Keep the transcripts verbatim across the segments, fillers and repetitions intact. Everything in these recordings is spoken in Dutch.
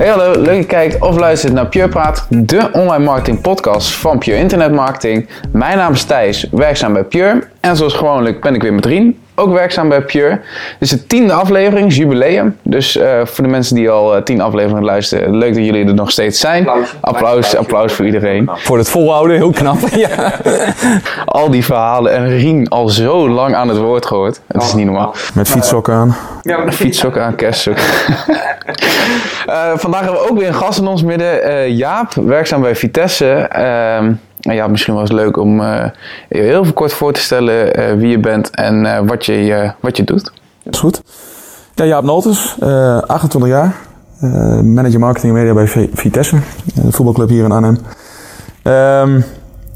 Hey hallo, leuk dat je kijkt of luistert naar Pure Praat, de online marketing podcast van Pure Internet Marketing. Mijn naam is Thijs, werkzaam bij Pure en zoals gewoonlijk ben ik weer met Rien, ook werkzaam bij Pure. Dit is de tiende aflevering, het jubileum, dus uh, voor de mensen die al uh, tien afleveringen luisteren, leuk dat jullie er nog steeds zijn. Applaus, applaus, applaus voor iedereen. Voor het volhouden, heel knap. Ja. Al die verhalen en Rien al zo lang aan het woord gehoord, het is niet normaal. Met fietssokken aan. Ja, fietssokken aan, kerstsokken. Uh, vandaag hebben we ook weer een gast in ons midden, uh, Jaap, werkzaam bij Vitesse. Uh, ja, misschien was het leuk om uh, je heel even kort voor te stellen uh, wie je bent en uh, wat, je, uh, wat je doet. Dat is goed. Ja, Jaap Noltes, uh, achtentwintig jaar, uh, manager marketing en media bij v- Vitesse, de voetbalclub hier in Arnhem. Um,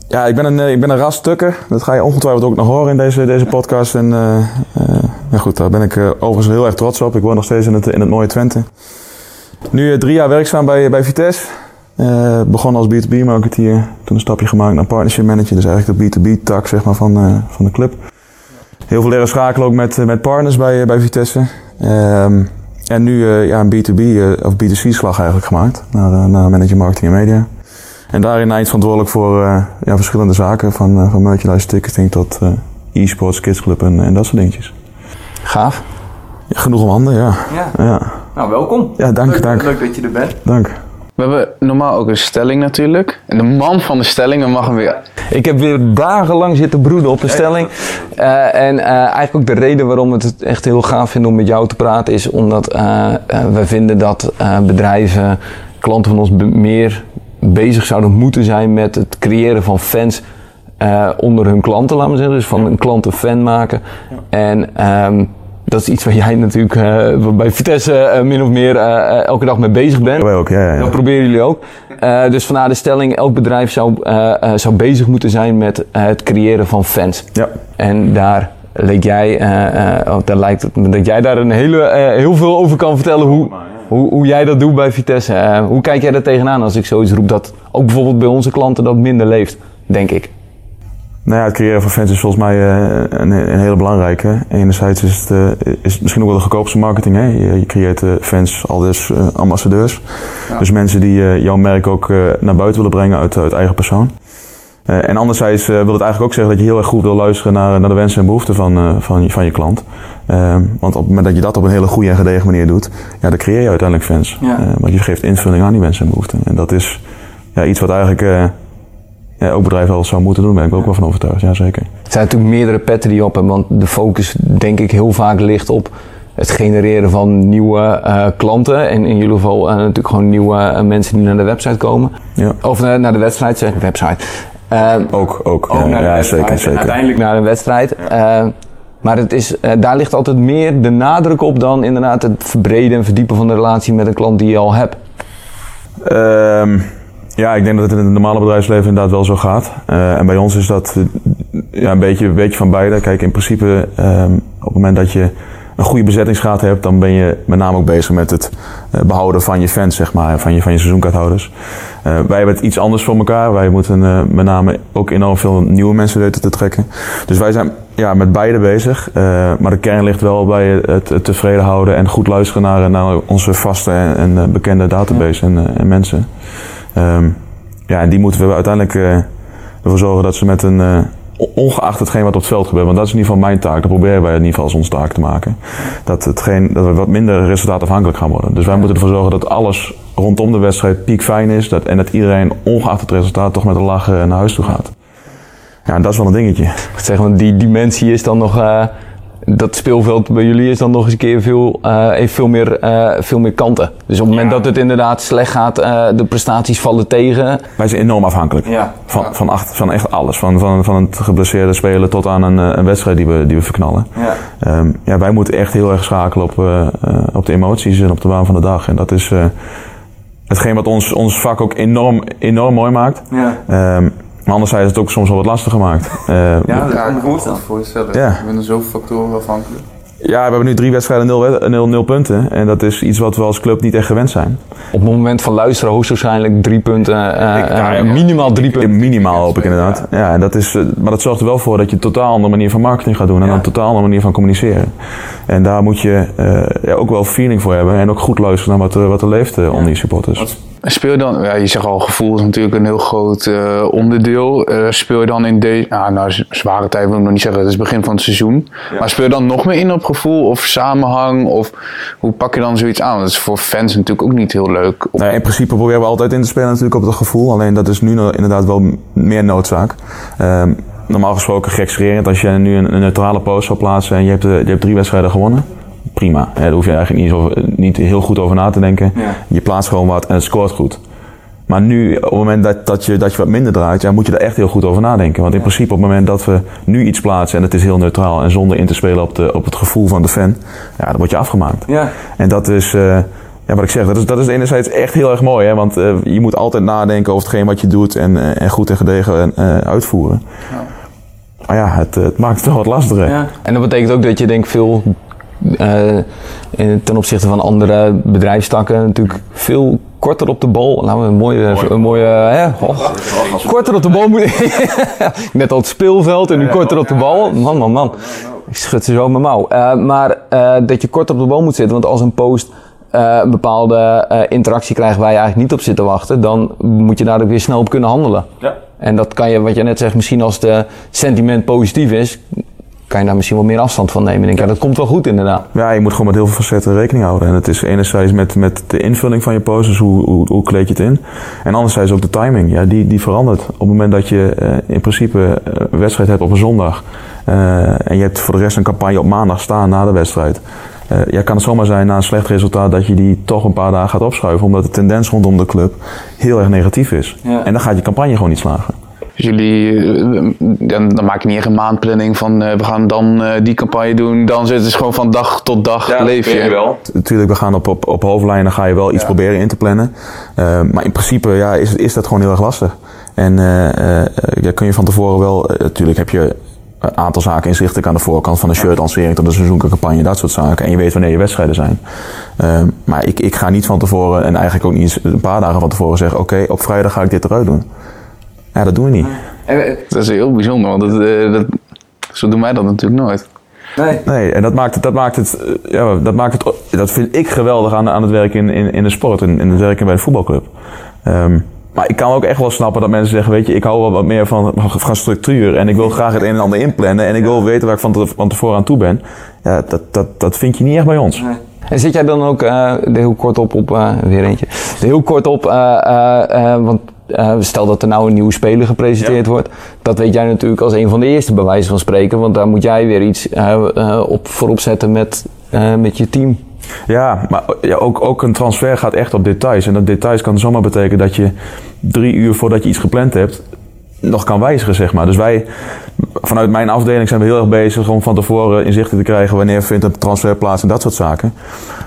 ja, ik ben een, ik ben een ras tukker, dat ga je ongetwijfeld ook nog horen in deze, deze podcast. En uh, uh, ja, goed, daar ben ik uh, overigens heel erg trots op, ik woon nog steeds in het, in het mooie Twente. Nu drie jaar werkzaam bij, bij Vitesse. Uh, begon als B to B marketeer. Toen een stapje gemaakt naar partnership manager. Dus eigenlijk de B to B tak zeg maar, van, uh, van de club. Heel veel leren schakelen ook met, met partners bij, bij Vitesse. Um, en nu uh, ja, een B to B uh, of B to C slag eigenlijk gemaakt. Naar, uh, naar manager marketing en media. En daarin eindverantwoordelijk voor uh, ja, verschillende zaken. Van, uh, van merchandise ticketing tot uh, e-sports, kidsclub en, en dat soort dingetjes. Gaaf. Ja, genoeg om handen, ja. ja. ja. Nou, welkom. Ja, dank, leuk, dank. Leuk dat je er bent. Dank. We hebben normaal ook een stelling natuurlijk. En de man van de stelling, we mag hem weer... Ik heb weer dagenlang zitten broeden op de stelling. Uh, en uh, eigenlijk ook de reden waarom we het echt heel gaaf vinden om met jou te praten... is omdat uh, uh, we vinden dat uh, bedrijven, klanten van ons... Be- meer bezig zouden moeten zijn met het creëren van fans... Uh, onder hun klanten, laten we zeggen. Dus van ja. een klant een fan maken. Ja. En... Um, dat is iets waar jij natuurlijk uh, bij Vitesse uh, min of meer uh, elke dag mee bezig bent. Wij ook, ja, ja, ja. Dat proberen jullie ook. Uh, dus vandaar de stelling, elk bedrijf zou, uh, uh, zou bezig moeten zijn met uh, het creëren van fans. Ja. En daar, leek jij, uh, uh, daar lijkt het dat jij daar een hele, uh, heel veel over kan vertellen hoe, hoe, hoe jij dat doet bij Vitesse. Uh, hoe kijk jij daar tegenaan als ik zoiets roep dat ook bijvoorbeeld bij onze klanten dat minder leeft, denk ik? Nou ja, het creëren van fans is volgens mij een, een hele belangrijke. Enerzijds is het, uh, is het misschien ook wel de goedkoopste marketing. Hè? Je, je creëert uh, fans, al dus uh, ambassadeurs. Ja. Dus mensen die uh, jouw merk ook uh, naar buiten willen brengen uit, uit eigen persoon. Uh, en anderzijds uh, wil het eigenlijk ook zeggen dat je heel erg goed wil luisteren naar, naar de wensen en behoeften van, uh, van, je, van je klant. Uh, want op het moment dat je dat op een hele goede en gedegen manier doet, ja, dan creëer je uiteindelijk fans. Ja. Uh, want je geeft invulling aan die wensen en behoeften. En dat is ja, iets wat eigenlijk... Uh, Ja, ook bedrijf wel zou moeten doen, daar ben ik ook wel van overtuigd, ja zeker. Het zijn natuurlijk meerdere petten die op hebben, want de focus denk ik heel vaak ligt op het genereren van nieuwe uh, klanten. En in jullie geval uh, natuurlijk gewoon nieuwe uh, mensen die naar de website komen. Ja. Of naar, naar de wedstrijd, zeg ik, website. Uh, ook, ook. Ja, naar ja, ja zeker, zeker. Uiteindelijk naar een wedstrijd. Uh, maar het is, uh, daar ligt altijd meer de nadruk op dan inderdaad het verbreden en verdiepen van de relatie met een klant die je al hebt. Um. Ja, ik denk dat het in het normale bedrijfsleven inderdaad wel zo gaat. Uh, en bij ons is dat ja, een, beetje, een beetje van beide. Kijk, in principe um, op het moment dat je een goede bezettingsgraad hebt... dan ben je met name ook bezig met het behouden van je fans, zeg maar. Van je, van je seizoenkaarthouders. Uh, wij hebben het iets anders voor elkaar. Wij moeten uh, met name ook enorm veel nieuwe mensen weten te trekken. Dus wij zijn ja, met beide bezig. Uh, maar de kern ligt wel bij het, het tevreden houden... en goed luisteren naar, naar onze vaste en, en bekende database en, en mensen... Um, ja, en die moeten we uiteindelijk uh, ervoor zorgen dat ze met een, uh, ongeacht hetgeen wat op het veld gebeurt, want dat is in ieder geval mijn taak, dat proberen wij in ieder geval als onze taak te maken, dat, hetgeen, dat we wat minder resultaatafhankelijk gaan worden. Dus wij moeten ervoor zorgen dat alles rondom de wedstrijd piekfijn is dat, en dat iedereen ongeacht het resultaat toch met een lach uh, naar huis toe gaat. Ja, dat is wel een dingetje. Zeg maar, die dimensie is dan nog... Uh... Dat speelveld bij jullie is dan nog eens een keer veel, uh, heeft veel meer, uh, veel meer kanten. Dus op het moment ja. dat het inderdaad slecht gaat, uh, de prestaties vallen tegen. Wij zijn enorm afhankelijk ja. Van, ja. Van, acht, van echt alles. Van, van, van het geblesseerde spelen tot aan een, een wedstrijd die we, die we verknallen. Ja. Um, ja, wij moeten echt heel erg schakelen op, uh, uh, op de emoties en op de waan van de dag. En dat is uh, hetgeen wat ons, ons vak ook enorm, enorm mooi maakt. Ja. Um, Maar anderzijds is het ook soms wel wat lastiger gemaakt. Uh, ja, dat kan ik me goed voorstellen. Ja. Ik ben er zoveel factoren afhankelijk. Ja, we hebben nu drie wedstrijden nul punten. En dat is iets wat we als club niet echt gewend zijn. Op het moment van luisteren hoogstwaarschijnlijk drie punten. Uh, ik, ja, uh, minimaal drie punten. Minimaal hoop ik inderdaad. Ja. Ja, en dat is, maar dat zorgt er wel voor dat je een totaal andere manier van marketing gaat doen. En ja. een totaal andere manier van communiceren. En daar moet je uh, ja, ook wel feeling voor hebben. En ook goed luisteren naar wat, wat er leeft uh, ja. onder je supporters. Speel je dan, ja, je zegt al, gevoel is natuurlijk een heel groot uh, onderdeel. Uh, speel je dan in deze, nou, nou zware tijd wil ik nog niet zeggen, het is het begin van het seizoen. Ja. Maar speel je dan nog meer in op gevoel of samenhang? Of hoe pak je dan zoiets aan? Dat is voor fans natuurlijk ook niet heel leuk. Op... Nee, in principe proberen we altijd in te spelen natuurlijk op het gevoel. Alleen dat is nu inderdaad wel meer noodzaak. Um, normaal gesproken gekscherend, als je nu een, een neutrale post zou plaatsen en je hebt, de, je hebt drie wedstrijden gewonnen. Prima, daar hoef je eigenlijk niet, zo, niet heel goed over na te denken. Ja. Je plaatst gewoon wat en het scoort goed. Maar nu, op het moment dat, dat, je, dat je wat minder draait, ja, moet je daar echt heel goed over nadenken. Want in ja. principe, op het moment dat we nu iets plaatsen en het is heel neutraal en zonder in te spelen op, de, op het gevoel van de fan, ja, dan word je afgemaakt. Ja. En dat is, uh, ja, wat ik zeg, dat is, dat is enerzijds echt heel erg mooi. Hè? Want uh, je moet altijd nadenken over hetgeen wat je doet en, uh, en goed en gedegen uh, uitvoeren. Ja. Maar ja, het, het maakt het wel wat lastiger. Ja. En dat betekent ook dat je denk veel... Uh, ten opzichte van andere bedrijfstakken natuurlijk veel korter op de bal. Laten we een mooie... Mooi. Een mooie hè? Oh. Korter op de bal moet net al het speelveld en nu korter op de bal. Man, man, man. Ik schud ze zo mijn mouw. Uh, maar uh, dat je korter op de bal moet zitten, want als een post uh, een bepaalde uh, interactie krijgt waar je eigenlijk niet op zit te wachten, dan moet je daar ook weer snel op kunnen handelen. Ja. En dat kan je, wat je net zegt, misschien als het sentiment positief is, kan je daar misschien wel meer afstand van nemen. Denk, ja, dat komt wel goed inderdaad. Ja, je moet gewoon met heel veel facetten rekening houden. En het is enerzijds met, met de invulling van je posts, dus hoe, hoe, hoe kleed je het in. En anderzijds ook de timing, ja, die, die verandert. Op het moment dat je uh, in principe een wedstrijd hebt op een zondag, uh, en je hebt voor de rest een campagne op maandag staan na de wedstrijd. Uh, ja, kan het zomaar zijn na een slecht resultaat dat je die toch een paar dagen gaat opschuiven, omdat de tendens rondom de club heel erg negatief is. Ja. En dan gaat je campagne gewoon niet slagen. Jullie, dan, dan maak je niet echt een maandplanning van uh, we gaan dan uh, die campagne doen. Dan zit het gewoon van dag tot dag, ja, leef je. Wel. Natuurlijk, we gaan op, op, op hoofdlijnen ga je wel iets ja. proberen in te plannen. Uh, maar in principe ja, is, is dat gewoon heel erg lastig. En uh, uh, ja, kun je van tevoren wel, uh, natuurlijk heb je een aantal zaken inzichtelijk aan de voorkant van de shirtlancering tot de seizoencampagne, dat soort zaken. En je weet wanneer je wedstrijden zijn. Uh, maar ik, ik ga niet van tevoren en eigenlijk ook niet een paar dagen van tevoren zeggen, oké, okay, op vrijdag ga ik dit eruit doen. Ja, dat doen we niet. Dat is heel bijzonder, want dat, dat, zo doen wij dat natuurlijk nooit. Nee, nee en dat maakt het, dat maakt het, ja, dat maakt het, dat vind ik geweldig aan, aan het werk in, in, in de sport, in, in het werken bij de voetbalclub. Um, maar ik kan ook echt wel snappen dat mensen zeggen, weet je, ik hou wel wat meer van, van structuur en ik wil graag het een en ander inplannen en ik wil weten waar ik van, te, van tevoren aan toe ben. Ja, dat, dat, dat vind je niet echt bij ons. Nee. En zit jij dan ook uh, heel kort op, op uh, weer eentje, heel kort op, uh, uh, uh, want Uh, stel dat er nou een nieuwe speler gepresenteerd ja. wordt. Dat weet jij natuurlijk als een van de eerste bij wijze van spreken. Want daar moet jij weer iets uh, uh, op voorop zetten met, uh, met je team. Ja, maar ja, ook, ook een transfer gaat echt op details. En dat details kan zomaar betekenen dat je drie uur voordat je iets gepland hebt nog kan wijzigen, zeg maar. Dus wij, vanuit mijn afdeling zijn we heel erg bezig om van tevoren inzichten te krijgen wanneer vindt een transfer plaats en dat soort zaken.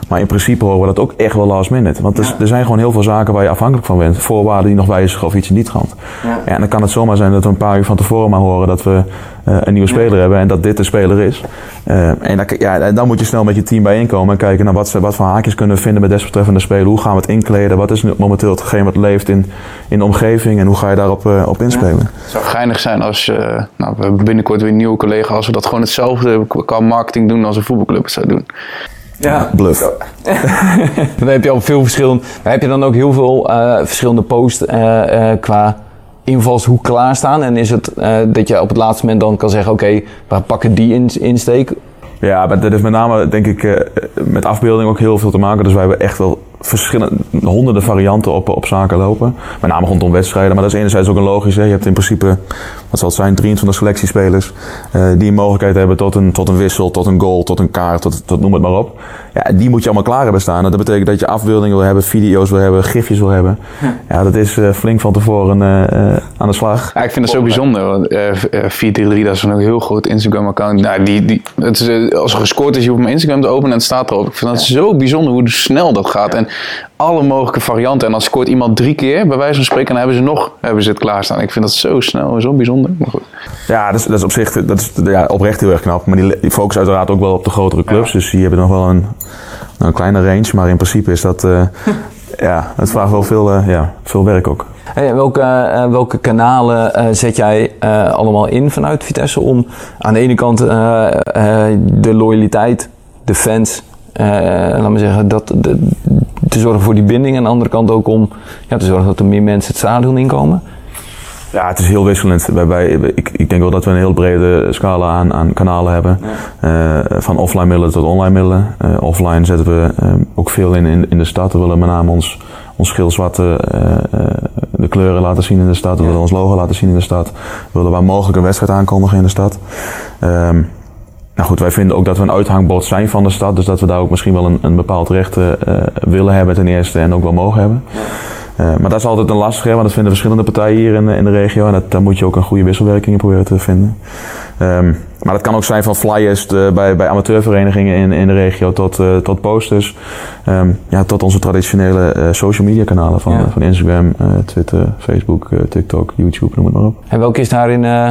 Maar in principe horen we dat ook echt wel last minute. Want ja. er zijn gewoon heel veel zaken waar je afhankelijk van bent. Voorwaarden die nog wijzigen of iets in die trant. Ja. En dan kan het zomaar zijn dat we een paar uur van tevoren maar horen dat we uh, een nieuwe speler ja. hebben en dat dit de speler is. Uh, en, dan, ja, dan moet je snel met je team bijeenkomen en kijken naar wat, wat voor haakjes kunnen we vinden met desbetreffende speler. Hoe gaan we het inkleden? Wat is momenteel hetgeen wat leeft in, in de omgeving? En hoe ga je daarop uh, op inspelen? Ja. Het zou geinig zijn als, uh, nou, we hebben binnenkort weer een nieuwe collega, als we dat gewoon hetzelfde qua marketing doen als een voetbalclub het zou doen. Ja, bluff. Dan heb je al veel verschillende, maar heb je dan ook heel veel uh, verschillende posts uh, uh, qua invalshoek klaarstaan? En is het uh, dat je op het laatste moment dan kan zeggen, oké, okay, we pakken die in, insteek? Ja, maar dat heeft met name, denk ik, uh, met afbeelding ook heel veel te maken. Dus wij hebben echt wel verschillende, honderden varianten op, op zaken lopen. Met name rondom wedstrijden. Maar dat is enerzijds ook een logisch. Hè. Je hebt in principe, wat zal het zijn, drieëntwintig selectiespelers. Uh, die een mogelijkheid hebben tot een, tot een wissel, tot een goal, tot een kaart, tot, tot noem het maar op. Ja, die moet je allemaal klaar hebben staan. Dat betekent dat je afbeeldingen wil hebben, video's wil hebben, gifjes wil hebben. Ja, dat is uh, flink van tevoren uh, aan de slag. Ja, ik vind dat zo bijzonder. Want, uh, vier drie drie, dat is een heel groot Instagram-account. Nou, die, die, het is, uh, als er gescoord is, je hoeft mijn Instagram te openen en het staat erop. Ik vind dat ja. zo bijzonder hoe snel dat gaat. Ja. En alle mogelijke varianten. En dan scoort iemand drie keer, bij wijze van spreken, dan hebben ze nog hebben ze het klaarstaan. Ik vind dat zo snel en zo bijzonder. Maar goed. Ja, dat is, dat is op zich dat is, ja, oprecht heel erg knap. Maar die, die focus uiteraard ook wel op de grotere clubs. Ja. Dus die hebben nog wel een, een kleine range. Maar in principe is dat... Uh, ja, het vraagt wel veel, uh, ja, veel werk ook. Hey, welke, uh, welke kanalen uh, zet jij uh, allemaal in vanuit Vitesse om aan de ene kant uh, uh, de loyaliteit, de fans... Uh, laat maar zeggen, dat, de, te zorgen voor die binding en aan de andere kant ook om ja, te zorgen dat er meer mensen het stadion inkomen? Ja, het is heel wisselend. Bij, bij, ik, ik denk wel dat we een heel brede scala aan, aan kanalen hebben. Ja. Uh, van offline middelen tot online middelen. Uh, offline zetten we uh, ook veel in, in, in de stad. We willen met name ons, ons geel-zwarte uh, uh, de kleuren laten zien in de stad. We willen ja. ons logo laten zien in de stad. We willen waar mogelijk een wedstrijd aankondigen in de stad. Um, Nou goed, wij vinden ook dat we een uithangbord zijn van de stad. Dus dat we daar ook misschien wel een, een bepaald recht uh, willen hebben ten eerste en ook wel mogen hebben. Ja. Uh, maar dat is altijd een lastige, want dat vinden verschillende partijen hier in, in de regio. En dat, daar moet je ook een goede wisselwerking in proberen te vinden. Um, maar dat kan ook zijn van flyers uh, bij, bij amateurverenigingen in, in de regio tot, uh, tot posters. Um, ja, tot onze traditionele uh, social media kanalen van, ja. uh, van Instagram, uh, Twitter, Facebook, uh, TikTok, YouTube, noem het maar op. En welke is daarin... Uh...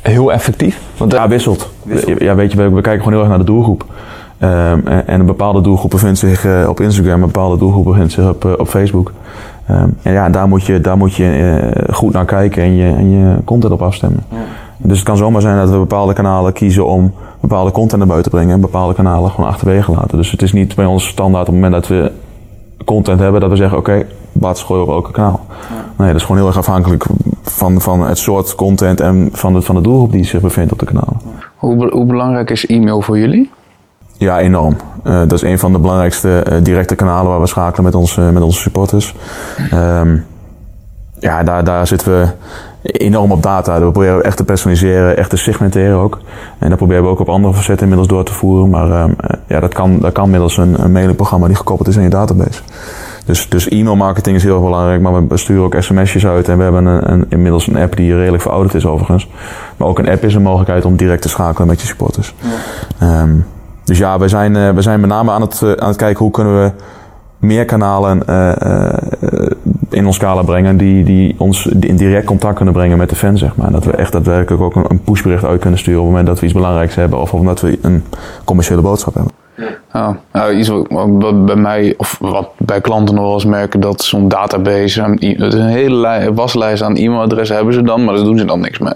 Heel effectief? Want ja, wisselt. wisselt. Ja, weet je, we kijken gewoon heel erg naar de doelgroep. Um, en een bepaalde doelgroep bevindt zich uh, op Instagram, een bepaalde doelgroep bevindt zich op, uh, op Facebook. Um, en ja, daar moet je, daar moet je uh, goed naar kijken en je, en je content op afstemmen. Ja. Dus het kan zomaar zijn dat we bepaalde kanalen kiezen om bepaalde content naar buiten te brengen en bepaalde kanalen gewoon achterwege laten. Dus het is niet bij ons standaard op het moment dat we content hebben, dat we zeggen, oké, okay, bats, gooi op elke kanaal. Ja. Nee, dat is gewoon heel erg afhankelijk van, van het soort content en van de, van de doelgroep die zich bevindt op de kanalen. Hoe, be- hoe belangrijk is e-mail voor jullie? Ja, enorm. Uh, dat is een van de belangrijkste uh, directe kanalen waar we schakelen met, ons, uh, met onze supporters. Um, ja, daar, daar zitten we enorm op data. We proberen echt te personaliseren, echt te segmenteren ook. En dat proberen we ook op andere facetten inmiddels door te voeren. Maar um, ja, dat kan, dat kan middels een, een mailingprogramma die gekoppeld is aan je database. Dus, dus e-mail marketing is heel erg belangrijk, maar we sturen ook sms'jes uit en we hebben een, een, inmiddels een app die redelijk verouderd is overigens. Maar ook een app is een mogelijkheid om direct te schakelen met je supporters. Ja. Um, dus ja, we zijn, uh, we zijn met name aan het, uh, aan het kijken hoe kunnen we meer kanalen uh, uh, in ons scala brengen die, die ons in direct contact kunnen brengen met de fan, zeg maar. Dat we echt daadwerkelijk ook een, een pushbericht uit kunnen sturen op het moment dat we iets belangrijks hebben of omdat we een commerciële boodschap hebben. Ja, nou, iets wat bij mij of wat bij klanten nog wel eens merken, dat zo'n database, een hele waslijst aan e-mailadressen hebben ze dan, maar daar doen ze dan niks mee.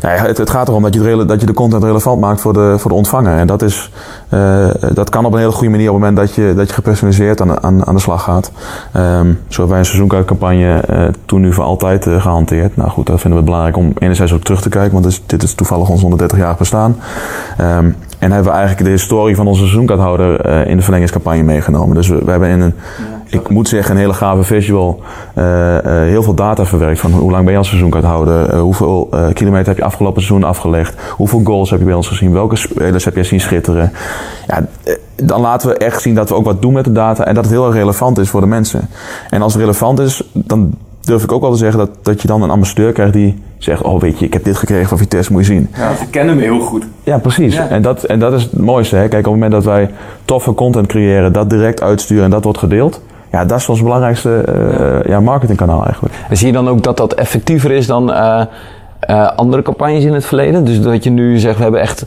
Nee, het, het gaat erom dat je, rele, dat je de content relevant maakt voor de, voor de ontvanger. En dat, is, uh, dat kan op een hele goede manier op het moment dat je, dat je gepersonaliseerd aan, aan, aan de slag gaat. Um, zo hebben wij een seizoenkaartcampagne uh, toen nu voor altijd uh, gehanteerd. Nou goed, dat vinden we belangrijk om enerzijds ook terug te kijken, want dus, dit is toevallig ons honderddertig-jarig bestaan. Um, En hebben we eigenlijk de historie van onze seizoenkaarthouder uh, in de verlengingscampagne meegenomen. Dus we, we hebben in een, ja, ik moet zeggen, een hele gave visual uh, uh, heel veel data verwerkt. Van hoe lang ben je als seizoenkaarthouder? Uh, hoeveel uh, kilometer heb je afgelopen seizoen afgelegd? Hoeveel goals heb je bij ons gezien? Welke spelers heb jij zien schitteren? Ja, uh, dan laten we echt zien dat we ook wat doen met de data. En dat het heel erg relevant is voor de mensen. En als het relevant is, dan... durf ik ook wel te zeggen dat, dat je dan een ambassadeur krijgt die zegt, oh weet je, ik heb dit gekregen van Vitesse, moet je zien. Ja, ze kennen hem heel goed. Ja, precies. Ja. En, dat, en dat is het mooiste. Hè? Kijk, op het moment dat wij toffe content creëren, dat direct uitsturen en dat wordt gedeeld, ja, dat is ons belangrijkste uh, ja. Ja, marketingkanaal eigenlijk. En zie je dan ook dat dat effectiever is dan uh, uh, andere campagnes in het verleden? Dus dat je nu zegt, we hebben echt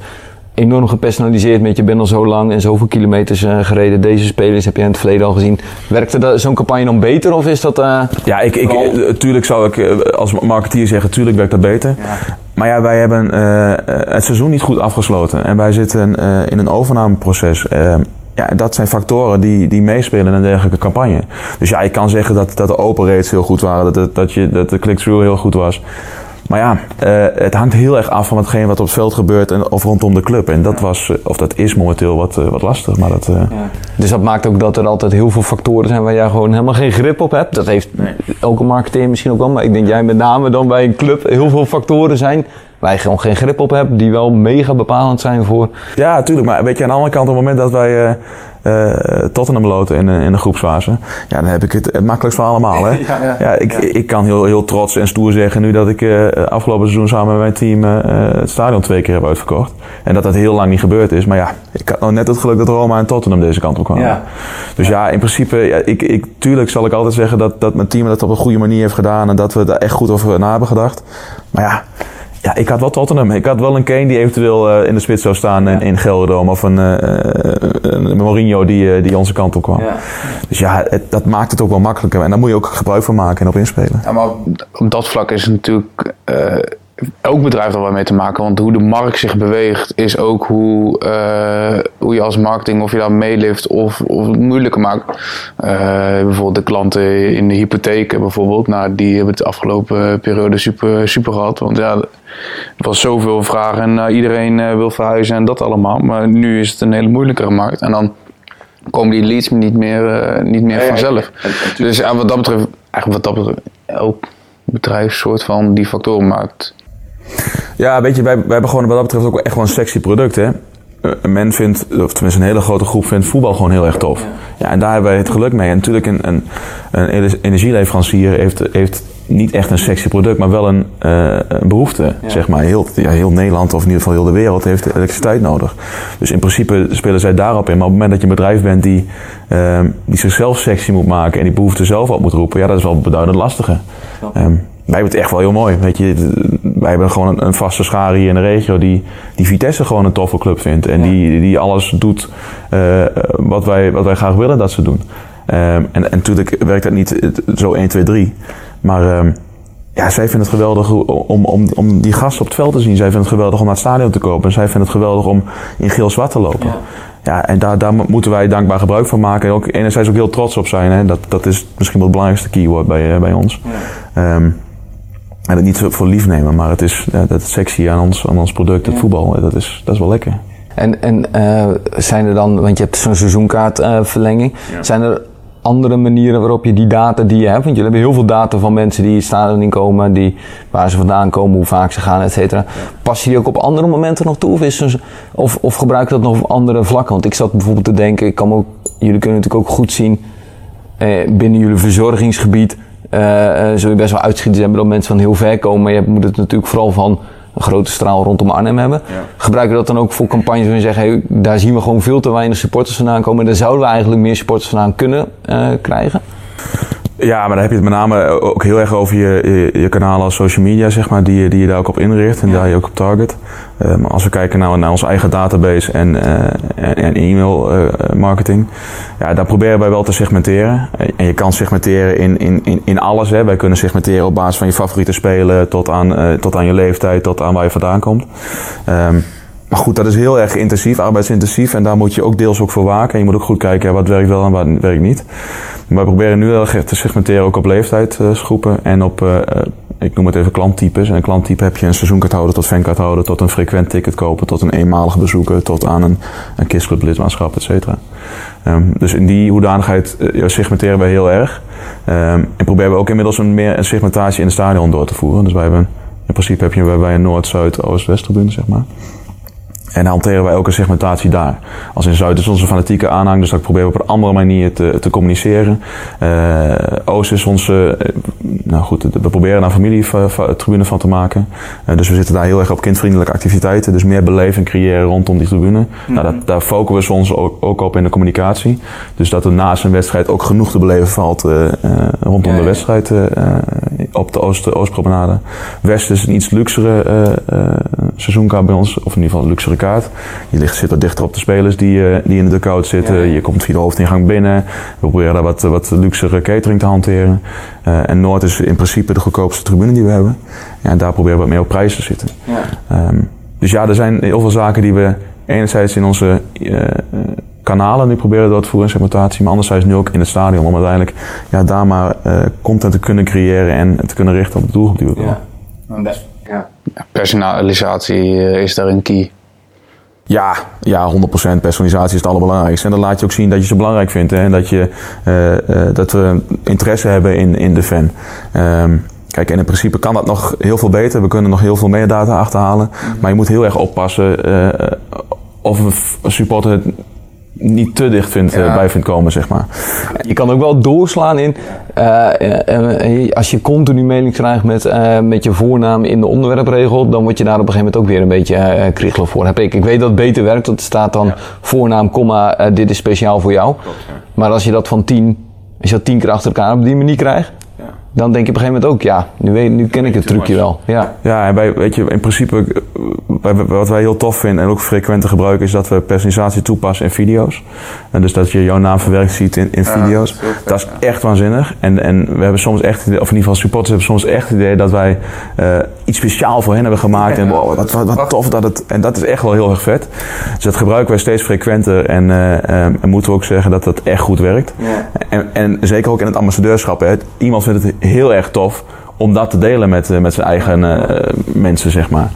enorm gepersonaliseerd met je bent al zo lang en zoveel kilometers uh, gereden. Deze spelers heb je in het verleden al gezien. Werkte dat, zo'n campagne dan beter of is dat... Uh, ja, ik, ik, tuurlijk zou ik als marketeer zeggen, tuurlijk werkt dat beter. Ja. Maar ja, wij hebben uh, het seizoen niet goed afgesloten. En wij zitten uh, in een overnameproces. Uh, ja, dat zijn factoren die, die meespelen in een dergelijke campagne. Dus ja, ik kan zeggen dat, dat de open rates heel goed waren. Dat, dat, je, dat de click-through heel goed was. Maar ja, uh, het hangt heel erg af van hetgeen wat op het veld gebeurt en, of rondom de club. En dat was, uh, of dat is momenteel wat, uh, wat lastig. Maar dat, uh... ja. Dus dat maakt ook dat er altijd heel veel factoren zijn waar jij gewoon helemaal geen grip op hebt. Dat heeft nee. elke marketeer misschien ook wel, maar ik denk jij met name dan bij een club heel veel factoren zijn wij gewoon geen grip op hebben, die wel mega bepalend zijn voor... Ja, natuurlijk. Maar weet je, aan de andere kant, op het moment dat wij... Uh... Uh, Tottenham loten in, in de groepsfase. Ja, dan heb ik het, het makkelijkst van allemaal. Hè? ja, ja, ja, ik, ja. ik kan heel, heel trots en stoer zeggen nu dat ik uh, afgelopen seizoen samen met mijn team uh, het stadion twee keer heb uitverkocht. En dat dat heel lang niet gebeurd is. Maar ja, ik had nou net het geluk dat Roma en Tottenham deze kant op kwamen. Ja. Dus ja, in principe, ja, ik, ik, tuurlijk zal ik altijd zeggen dat, dat mijn team dat op een goede manier heeft gedaan. En dat we daar echt goed over na hebben gedacht. Maar ja... Ja, ik had wel Tottenham. Ik had wel een Kane die eventueel uh, in de spits zou staan in, ja. in GelreDome. Of een, uh, een Mourinho die, uh, die onze kant op kwam. Ja. Dus ja, het, dat maakt het ook wel makkelijker. En daar moet je ook gebruik van maken en op inspelen. Ja, maar op dat vlak is het natuurlijk uh, elk bedrijf er wel mee te maken. Want hoe de markt zich beweegt is ook hoe, uh, hoe je als marketing of je daar meelift of, of het moeilijker maakt. Uh, bijvoorbeeld de klanten in de hypotheken bijvoorbeeld. Nou, die hebben het de afgelopen periode super, super gehad. Want ja... Er was zoveel vragen en uh, iedereen uh, wil verhuizen en dat allemaal. Maar nu is het een hele moeilijkere markt. En dan komen die leads niet meer, uh, niet meer ja, vanzelf. Ja, ja. Dus uh, wat dat betreft, eigenlijk wat dat betreft, elk bedrijf soort van die factoren maakt. Ja, weet je, wij, wij hebben gewoon wat dat betreft ook echt wel een sexy product, hè. Een men vindt, of tenminste een hele grote groep vindt voetbal gewoon heel erg tof. Ja, en daar hebben wij het geluk mee. En natuurlijk een, een, een energieleverancier heeft, heeft niet echt een sexy product, maar wel een, uh, een behoefte. Ja. Zeg maar. heel, ja, heel Nederland, of in ieder geval heel de wereld, heeft elektriciteit nodig. Dus in principe spelen zij daarop in. Maar op het moment dat je een bedrijf bent die, uh, die zichzelf sexy moet maken en die behoefte zelf op moet roepen, ja, dat is wel beduidend lastiger. Ja. Um, Wij hebben het echt wel heel mooi. Weet je, wij hebben gewoon een, een vaste schare hier in de regio die, die Vitesse gewoon een toffe club vindt. En ja. die, die alles doet uh, wat, wij, wat wij graag willen dat ze doen. Um, en, en natuurlijk werkt dat niet zo één, twee, drie. Maar um, ja, zij vinden het geweldig om, om, om die gasten op het veld te zien. Zij vinden het geweldig om naar het stadion te kopen. En zij vinden het geweldig om in geel-zwart te lopen. Ja. Ja, en daar, daar moeten wij dankbaar gebruik van maken. En ook, enerzijds ook heel trots op zijn. Hè? Dat, dat is misschien wel het belangrijkste keyword bij, bij ons. Ja. Um, En het niet voor lief nemen, maar het is ja, dat sexy aan ons, aan ons product, het ja. voetbal, dat is, dat is wel lekker. En, en uh, zijn er dan, want je hebt zo'n seizoenkaartverlenging, uh, ja. zijn er andere manieren waarop je die data die je hebt, want jullie hebben heel veel data van mensen die stadion inkomen, die, waar ze vandaan komen, hoe vaak ze gaan, et cetera. Ja. Pas je die ook op andere momenten nog toe of, is er, of, of gebruik je dat nog op andere vlakken? Want ik zat bijvoorbeeld te denken, ik kan ook, jullie kunnen natuurlijk ook goed zien eh, binnen jullie verzorgingsgebied, Uh, zul je best wel uitschieters hebben dat mensen van heel ver komen. Maar je moet het natuurlijk vooral van een grote straal rondom Arnhem hebben. Ja. Gebruiken we dat dan ook voor campagnes waarin je zegt... Hey, daar zien we gewoon veel te weinig supporters vandaan komen. En daar zouden we eigenlijk meer supporters vandaan kunnen uh, krijgen. Ja, maar daar heb je het met name ook heel erg over je, je, je kanalen als social media, zeg maar, die, die je daar ook op inricht en ja. daar je ook op target. Maar um, als we kijken naar, naar onze eigen database en, uh, en, en e-mail uh, marketing, ja, daar proberen wij wel te segmenteren. En je kan segmenteren in, in, in, in alles, hè. Wij kunnen segmenteren op basis van je favoriete spelen tot aan, uh, tot aan je leeftijd, tot aan waar je vandaan komt. Um, Maar goed, dat is heel erg intensief, arbeidsintensief. En daar moet je ook deels ook voor waken. En je moet ook goed kijken, ja, wat werkt wel en wat werkt niet. Maar we proberen nu heel erg te segmenteren ook op leeftijdsgroepen. En op, uh, ik noem het even klanttypes. En een klanttype heb je een seizoenkaarthouder tot fankaarthouder... tot een frequent ticket kopen, tot een eenmalige bezoeker... tot aan een, een kistclub lidmaatschap, et cetera. Um, dus in die hoedanigheid uh, segmenteren wij heel erg. Um, en proberen we ook inmiddels een, meer een segmentatie in het stadion door te voeren. Dus wij hebben, in principe heb je bij een Noord, Zuid, Oost, West tribune, zeg maar... En dan hanteren wij ook een segmentatie daar. Als in Zuid is onze fanatieke aanhang, dus dat proberen we op een andere manier te, te communiceren. Uh, Oost is onze... Uh, nou goed, we proberen daar familietribune van te maken. Uh, dus we zitten daar heel erg op kindvriendelijke activiteiten. Dus meer beleving creëren rondom die tribune. Mm-hmm. Nou, dat, daar focussen we ons ook, ook op in de communicatie. Dus dat er naast een wedstrijd ook genoeg te beleven valt uh, rondom ja, de wedstrijd uh, op de Oost, Oostpromenade. West is een iets luxere uh, uh, seizoenkaart bij ons, of in ieder geval luxere kaart. Je ligt, zit wat dichter op de spelers die, uh, die in de dugout zitten. Ja. Je komt via de hoofdingang binnen. We proberen daar wat, wat luxere catering te hanteren. Uh, en Noord is in principe de goedkoopste tribune die we hebben. Ja, en daar proberen we wat meer op prijs te zitten. Ja. Um, dus ja, er zijn heel veel zaken die we enerzijds in onze uh, kanalen nu proberen door te voeren in segmentatie. Maar anderzijds nu ook in het stadion. Om uiteindelijk ja, daar maar uh, content te kunnen creëren en te kunnen richten op de doelgroep die we willen. Ja. Ja. Personalisatie is daar een key. Ja, ja, honderd procent personalisatie is het allerbelangrijkste. En dan laat je ook zien dat je ze belangrijk vindt. Hè? En dat, je, uh, uh, dat we interesse hebben in, in de fan. Um, Kijk, en in principe kan dat nog heel veel beter. We kunnen nog heel veel meer data achterhalen. Mm-hmm. Maar je moet heel erg oppassen uh, of een supporter het niet te dicht vindt, ja. uh, bij vindt komen, zeg maar. Je kan ook wel doorslaan in... Uh, uh, uh, als je continu mailing krijgt met, uh, met je voornaam in de onderwerpregel... dan word je daar op een gegeven moment ook weer een beetje uh, kriegelig voor. Heb ik. ik weet dat het beter werkt. Dat staat dan ja. voornaam, komma, uh, dit is speciaal voor jou. Klopt, ja. Maar als je dat van tien... Als je dat tien keer achter elkaar op die manier krijgt... Dan denk je op een gegeven moment ook, ja, nu, weet, nu ken ik het trucje wel. Ja, ja en wij, weet je, in principe, wat wij heel tof vinden en ook frequent gebruiken, is dat we personalisatie toepassen in video's. En dus dat je jouw naam verwerkt ziet in, in ja, video's. Dat is, vet, dat is ja. echt waanzinnig. En, en we hebben soms echt, of in ieder geval supporters hebben soms echt het idee dat wij uh, iets speciaal voor hen hebben gemaakt. Ja, en wow, wat, wat, wat tof dat het, en dat is echt wel heel erg vet. Dus dat gebruiken wij steeds frequenter en, uh, um, en moeten we ook zeggen dat dat echt goed werkt. Ja. En, en zeker ook in het ambassadeurschap. Hè. Iemand vindt het heel erg tof om dat te delen met, met zijn eigen uh, mensen, zeg maar.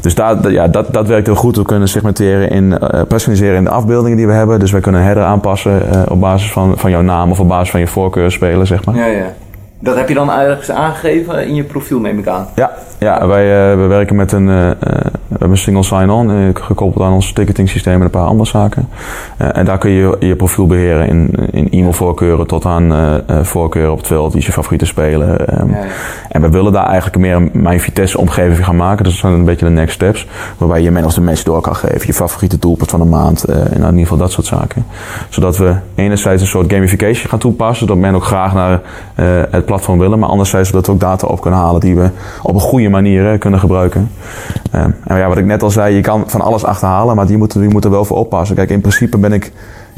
Dus daar, ja, dat, dat werkt heel goed. We kunnen segmenteren in, uh, personaliseren in de afbeeldingen die we hebben. Dus wij kunnen header aanpassen uh, op basis van, van jouw naam of op basis van je voorkeurspelen, zeg maar. Ja, ja. Dat heb je dan ergens aangegeven in je profiel, neem ik aan. Ja, ja wij uh, we werken met een, uh, een single sign-on, uh, gekoppeld aan ons ticketing systeem en een paar andere zaken. Uh, en daar kun je je profiel beheren in, in e-mailvoorkeuren tot aan uh, voorkeuren op het veld, die is je favoriete spelen. Um, ja, ja. En we willen daar eigenlijk meer een mijn Vitesse omgeving gaan maken. Dus dat zijn een beetje de next steps, waarbij je man of the match door kan geven, je favoriete doelpunt van de maand uh, en in ieder geval dat soort zaken. Zodat we enerzijds een soort gamification gaan toepassen, dat men ook graag naar uh, het platform willen, maar anderzijds zodat we ook data op kunnen halen die we op een goede manier hè, kunnen gebruiken. Um, en ja, wat ik net al zei, je kan van alles achterhalen, maar die moet, die moet er wel voor oppassen. Kijk, in principe ben ik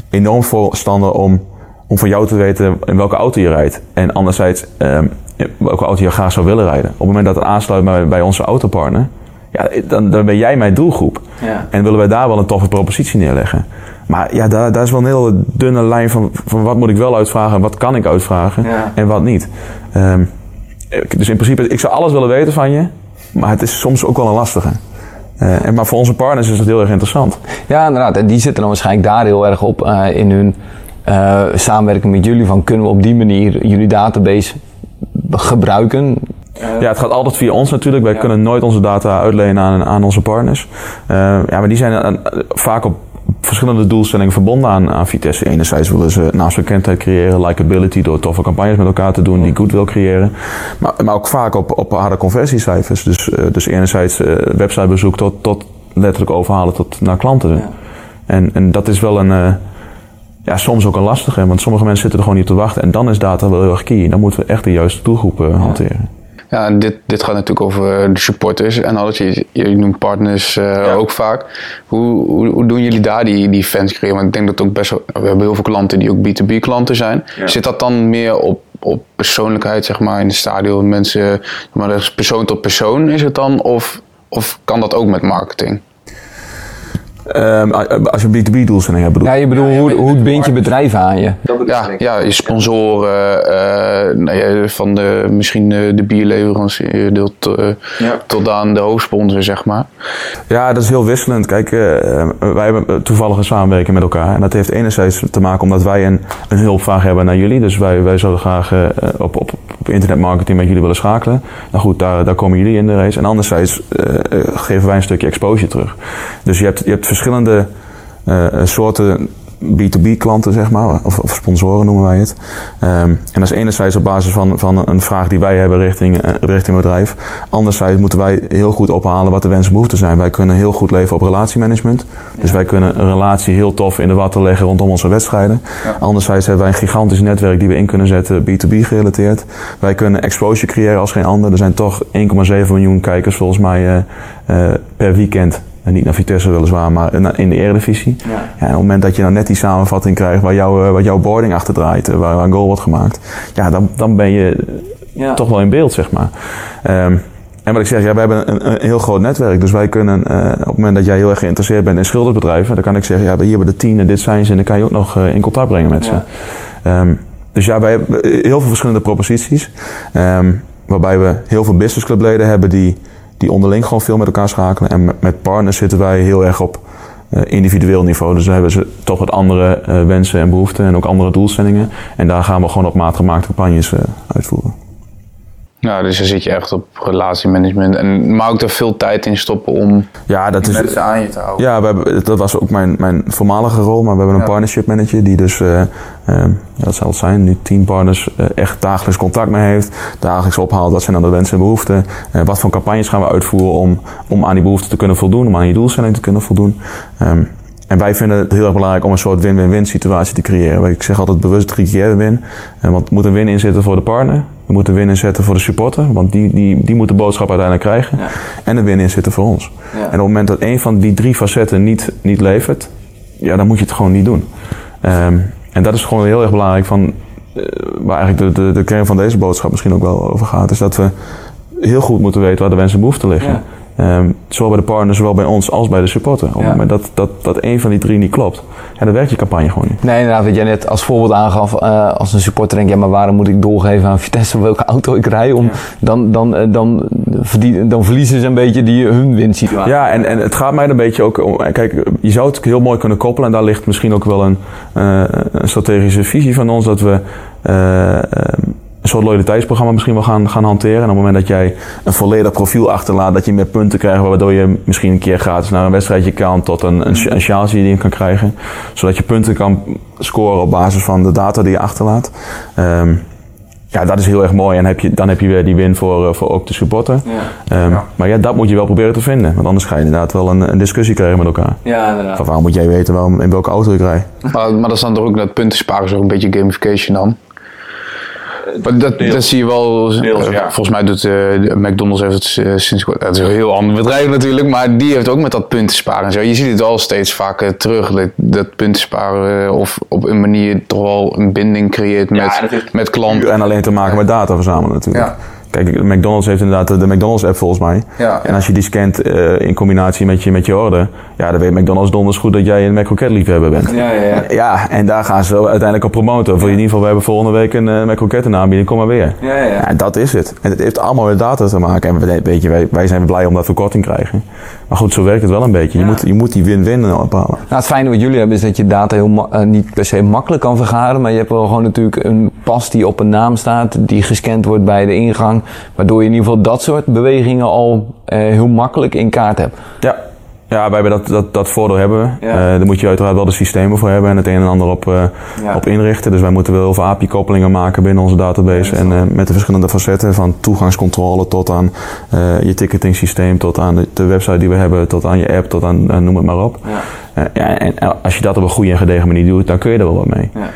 enorm voorstander om, om van jou te weten in welke auto je rijdt. En anderzijds um, welke auto je graag zou willen rijden. Op het moment dat het aansluit bij, bij onze autopartner, ja, dan, dan ben jij mijn doelgroep. Ja. En willen wij daar wel een toffe propositie neerleggen. Maar ja, daar, daar is wel een heel dunne lijn van, van wat moet ik wel uitvragen en wat kan ik uitvragen ja. en wat niet. Um, dus in principe, ik zou alles willen weten van je, maar het is soms ook wel een lastige. Uh, en, maar voor onze partners is dat heel erg interessant. Ja, inderdaad. En die zitten dan waarschijnlijk daar heel erg op uh, in hun uh, samenwerking met jullie. Van kunnen we op die manier jullie database gebruiken? Ja, het gaat altijd via ons natuurlijk. Wij ja. kunnen nooit onze data uitlenen aan, aan onze partners. Uh, ja, maar die zijn aan, vaak op verschillende doelstellingen verbonden aan, aan Vitesse. Enerzijds willen ze naamsbekendheid creëren, likability door toffe campagnes met elkaar te doen die goodwill creëren. Maar, maar ook vaak op, op harde conversiecijfers. Dus, uh, dus enerzijds uh, websitebezoek tot, tot letterlijk overhalen tot naar klanten. Ja. En, en dat is wel een... Uh, Ja, soms ook een lastige, want sommige mensen zitten er gewoon niet op te wachten. En dan is data wel heel erg key. Dan moeten we echt de juiste doelgroep uh, hanteren. Ja, dit, dit gaat natuurlijk over de supporters en alles. Je, je noemt partners uh, ja. ook vaak. Hoe, hoe, hoe doen jullie daar die, die fans creëren? Want ik denk dat ook best wel... We hebben heel veel klanten die ook B twee B klanten zijn. Ja. Zit dat dan meer op, op persoonlijkheid, zeg maar, in het stadion? Mensen, maar dat is persoon tot persoon is het dan? Of, of kan dat ook met marketing? Um, als je B twee B-doelstelling hebt bedoeld. Ja, je bedoelt, ja, hoe, hoe bind je bedrijven aan je? Ja, ja je sponsoren, uh, nou ja, van de, misschien de bierleverancier tot, uh, ja. tot aan de hoofdsponsor, zeg maar. Ja, dat is heel wisselend. Kijk, uh, wij hebben toevallig een samenwerking met elkaar. En dat heeft enerzijds te maken omdat wij een, een hulpvraag hebben naar jullie. Dus wij, wij zouden graag uh, op, op, op internetmarketing met jullie willen schakelen. Nou goed, daar, daar komen jullie in de race. En anderzijds uh, geven wij een stukje exposure terug. Dus je hebt, je hebt verschillende uh, soorten B twee B klanten, zeg maar, of, of sponsoren noemen wij het. Um, en dat is enerzijds op basis van, van een vraag die wij hebben richting, richting bedrijf. Anderzijds moeten wij heel goed ophalen wat de wensen en behoeften zijn. Wij kunnen heel goed leven op relatiemanagement. Dus ja. wij kunnen een relatie heel tof in de watten leggen rondom onze wedstrijden. Ja. Anderzijds hebben wij een gigantisch netwerk die we in kunnen zetten, B twee B gerelateerd. Wij kunnen exposure creëren als geen ander. Er zijn toch één komma zeven miljoen kijkers volgens mij uh, uh, per weekend. En niet naar Vitesse weliswaar, maar in de Eredivisie. Ja. Ja, en op het moment dat je nou net die samenvatting krijgt waar, jou, waar jouw boarding achter draait, waar een goal wordt gemaakt, ja, dan, dan ben je ja. toch wel in beeld, zeg maar. Um, en wat ik zeg, ja, we hebben een, een heel groot netwerk. Dus wij kunnen, uh, op het moment dat jij heel erg geïnteresseerd bent in schildersbedrijven, dan kan ik zeggen, ja, hier hebben de tien en dit zijn ze en dan kan je ook nog uh, in contact brengen met ja. ze. Um, dus ja, wij hebben heel veel verschillende proposities. Um, waarbij we heel veel businessclubleden hebben die... die onderling gewoon veel met elkaar schakelen. En met partners zitten wij heel erg op uh, individueel niveau. Dus daar hebben ze toch wat andere uh, wensen en behoeften en ook andere doelstellingen. En daar gaan we gewoon op maat gemaakte campagnes uh, uitvoeren. Nou, dus dan zit je echt op relatiemanagement. En, maar ook daar veel tijd in stoppen om ja, dat mensen is, aan je te houden. Ja, we hebben, dat was ook mijn, mijn voormalige rol. Maar we hebben een ja. partnership manager die dus, uh, uh, dat zal het zijn, nu tien partners uh, echt dagelijks contact mee heeft. Dagelijks ophaalt wat zijn dan de wensen en behoeften. Uh, wat voor campagnes gaan we uitvoeren om, om aan die behoeften te kunnen voldoen. Om aan je doelstelling te kunnen voldoen. Um, En wij vinden het heel erg belangrijk om een soort win-win-win situatie te creëren. Ik zeg altijd bewust drie keer win. Want er moet een win in zitten voor de partner. Er moet een win in zitten voor de supporter. Want die, die, die moet de boodschap uiteindelijk krijgen. Ja. En een win in zitten voor ons. Ja. En op het moment dat één van die drie facetten niet, niet levert... ja, dan moet je het gewoon niet doen. Um, en dat is gewoon heel erg belangrijk. Van, uh, waar eigenlijk de, de, de kern van deze boodschap misschien ook wel over gaat... is dat we heel goed moeten weten waar de wensen en behoeften liggen. Ja. Um, zowel bij de partner, zowel bij ons als bij de supporter. Ja. Maar dat, dat, dat één van die drie niet klopt. En dan werkt je campagne gewoon niet. Nee, inderdaad, wat jij net als voorbeeld aangaf. Uh, als een supporter denkt, ja, maar waarom moet ik doorgeven aan Vitesse welke auto ik rij? Om, ja. dan, dan, dan, dan, verdien, dan verliezen ze een beetje die, hun winsituatie. Ja, en, en het gaat mij een beetje ook om... Kijk, je zou het heel mooi kunnen koppelen. En daar ligt misschien ook wel een, uh, een strategische visie van ons. Dat we... Uh, um, een soort loyaliteitsprogramma misschien wel gaan, gaan hanteren. En op het moment dat jij een volledig profiel achterlaat... dat je meer punten krijgt... waardoor je misschien een keer gratis naar een wedstrijdje kan... tot een, een, een sjaaltje die je kan krijgen. Zodat je punten kan scoren op basis van de data die je achterlaat. Um, ja, dat is heel erg mooi. En heb je, dan heb je weer die win voor, uh, voor ook de supporter. Ja. Um, ja. Maar ja, dat moet je wel proberen te vinden. Want anders ga je inderdaad wel een, een discussie krijgen met elkaar. Ja, inderdaad. Van waarom moet jij weten waarom, in welke auto ik rijd? Maar, maar dat is dan toch ook dat punten sparen... zo een beetje gamification dan? Maar dat, dat zie je wel. Deels, ja. Volgens mij doet uh, McDonald's heeft het uh, sinds kort. Het is een heel ander bedrijf natuurlijk, maar die heeft ook met dat punten sparen en zo. Je ziet het al steeds vaker terug dat, dat punten sparen of op een manier toch wel een binding creëert met, ja, met klanten. En alleen te maken met data verzamelen natuurlijk. Ja. Kijk, McDonald's heeft inderdaad de McDonald's-app volgens mij. Ja, ja. En als je die scant uh, in combinatie met je, met je order... ja, dan weet McDonald's donders goed dat jij een McRocket-liefhebber bent. Ja, ja, ja. Ja, en daar gaan ze uiteindelijk op promoten. Ja. Voor in ieder geval, we hebben volgende week een uh, McRocket in aanbieding. Kom maar weer. Ja, ja, ja. Ja, dat is het. En het heeft allemaal met data te maken. En weet je, wij, wij zijn blij om dat we korting krijgen. Maar goed, zo werkt het wel een beetje. Je, ja. moet, je moet die win-win ophalen. Nou, het fijne wat jullie hebben is dat je data heel ma- uh, niet per se makkelijk kan vergaren. Maar je hebt wel gewoon natuurlijk een pas die op een naam staat... die gescand wordt bij de ingang... waardoor je in ieder geval dat soort bewegingen al eh, heel makkelijk in kaart hebt. Ja, ja wij hebben dat, dat, dat voordeel hebben we. Ja. Uh, daar moet je uiteraard wel de systemen voor hebben en het een en ander op, uh, ja. op inrichten. Dus wij moeten wel heel veel A P I-koppelingen maken binnen onze database. Ja, en uh, met de verschillende facetten van toegangscontrole tot aan uh, je ticketing systeem, tot aan de, de website die we hebben, tot aan je app, tot aan uh, noem het maar op. Ja. Uh, ja, en uh, als je dat op een goede en gedegen manier doet, dan kun je er wel wat mee. Ja.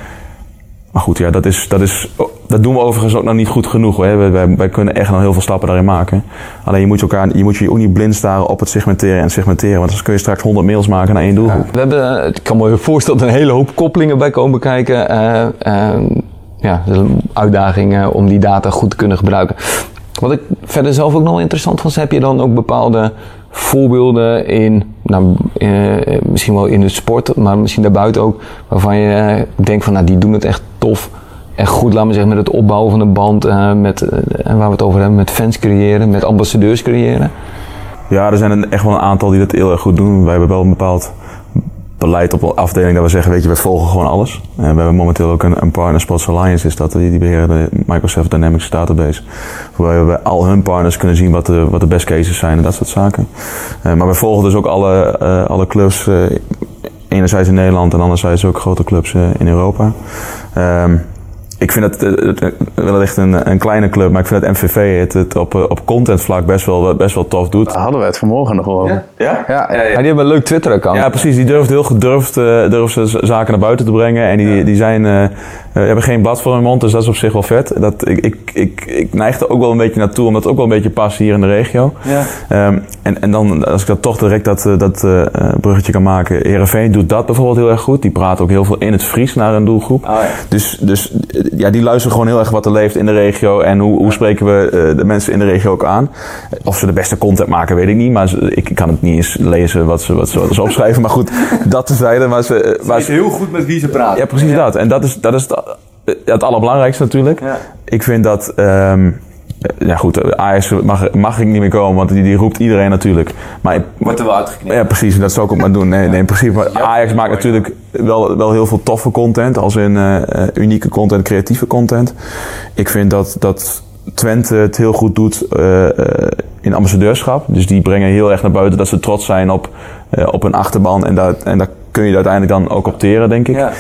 Maar goed, ja, dat, is, dat, is, dat doen we overigens ook nog niet goed genoeg. Hè. Wij, wij, wij kunnen echt nog heel veel stappen daarin maken. Alleen je moet je, elkaar, je moet je ook niet blind staren op het segmenteren en het segmenteren. Want dan kun je straks honderd mails maken naar één doelgroep. Ja. We hebben, ik kan me voorstellen, een hele hoop koppelingen bij komen kijken. Uh, uh, ja, dat is een uitdaging om die data goed te kunnen gebruiken. Wat ik verder zelf ook nog interessant vond, heb je dan ook bepaalde voorbeelden in, nou, eh, misschien wel in de sport, maar misschien daarbuiten ook, waarvan je eh, denkt van, nou, die doen het echt tof, echt goed, laat maar zeggen, met het opbouwen van de band, eh, met, eh, waar we het over hebben, met fans creëren, met ambassadeurs creëren? Ja, er zijn er echt wel een aantal die dat heel erg goed doen. Wij hebben wel een bepaald beleid op een afdeling dat we zeggen, weet je, wij volgen gewoon alles. En we hebben momenteel ook een, een Partner Sports Alliance, is dat, die beheren de Microsoft Dynamics database. Waarbij we bij al hun partners kunnen zien wat de, wat de best cases zijn en dat soort zaken. Uh, maar we volgen dus ook alle, uh, alle clubs, uh, enerzijds in Nederland en anderzijds ook grote clubs uh, in Europa. Um, Ik vind het wel echt een, een kleine club, maar ik vind dat M V V het, het op, op contentvlak best wel, best wel tof doet. Hadden we het vanmorgen nog wel over. Ja? Ja, ja, ja, ja. Die hebben een leuk Twitter-account. Ja, precies. Die durft heel gedurfd durft zaken naar buiten te brengen. En die, ja. die zijn, uh, hebben geen blad voor hun mond, dus dat is op zich wel vet. Dat, ik, ik, ik, ik neig er ook wel een beetje naartoe, omdat het ook wel een beetje past hier in de regio. Ja. Um, en, en dan, als ik dat toch direct dat, dat uh, bruggetje kan maken. Herenveen doet dat bijvoorbeeld heel erg goed. Die praat ook heel veel in het Fries naar hun doelgroep. Oh, ja. Dus... dus ja, die luisteren gewoon heel erg wat er leeft in de regio. En hoe, hoe spreken we uh, de mensen in de regio ook aan? Of ze de beste content maken, weet ik niet. Maar ze, ik kan het niet eens lezen wat ze, wat ze, wat ze opschrijven. Maar goed, dat tezijde. Maar ze, ze maar is ze, heel goed met wie ze praten. Ja, precies ja. dat. En dat is, dat is het, het allerbelangrijkste natuurlijk. Ja. Ik vind dat... Um, ja goed, Ajax mag, mag ik niet meer komen, want die, die roept iedereen natuurlijk. Maar, wordt er wel uitgeknipt. Ja, precies, dat zou ik ook maar doen. Nee, nee, in principe, maar Ajax maakt natuurlijk wel, wel heel veel toffe content, als in uh, unieke content, creatieve content. Ik vind dat, dat Twente het heel goed doet uh, uh, in ambassadeurschap. Dus die brengen heel erg naar buiten dat ze trots zijn op, uh, op hun achterban. En daar, en daar kun je uiteindelijk dan ook opteren, denk ik. Ja.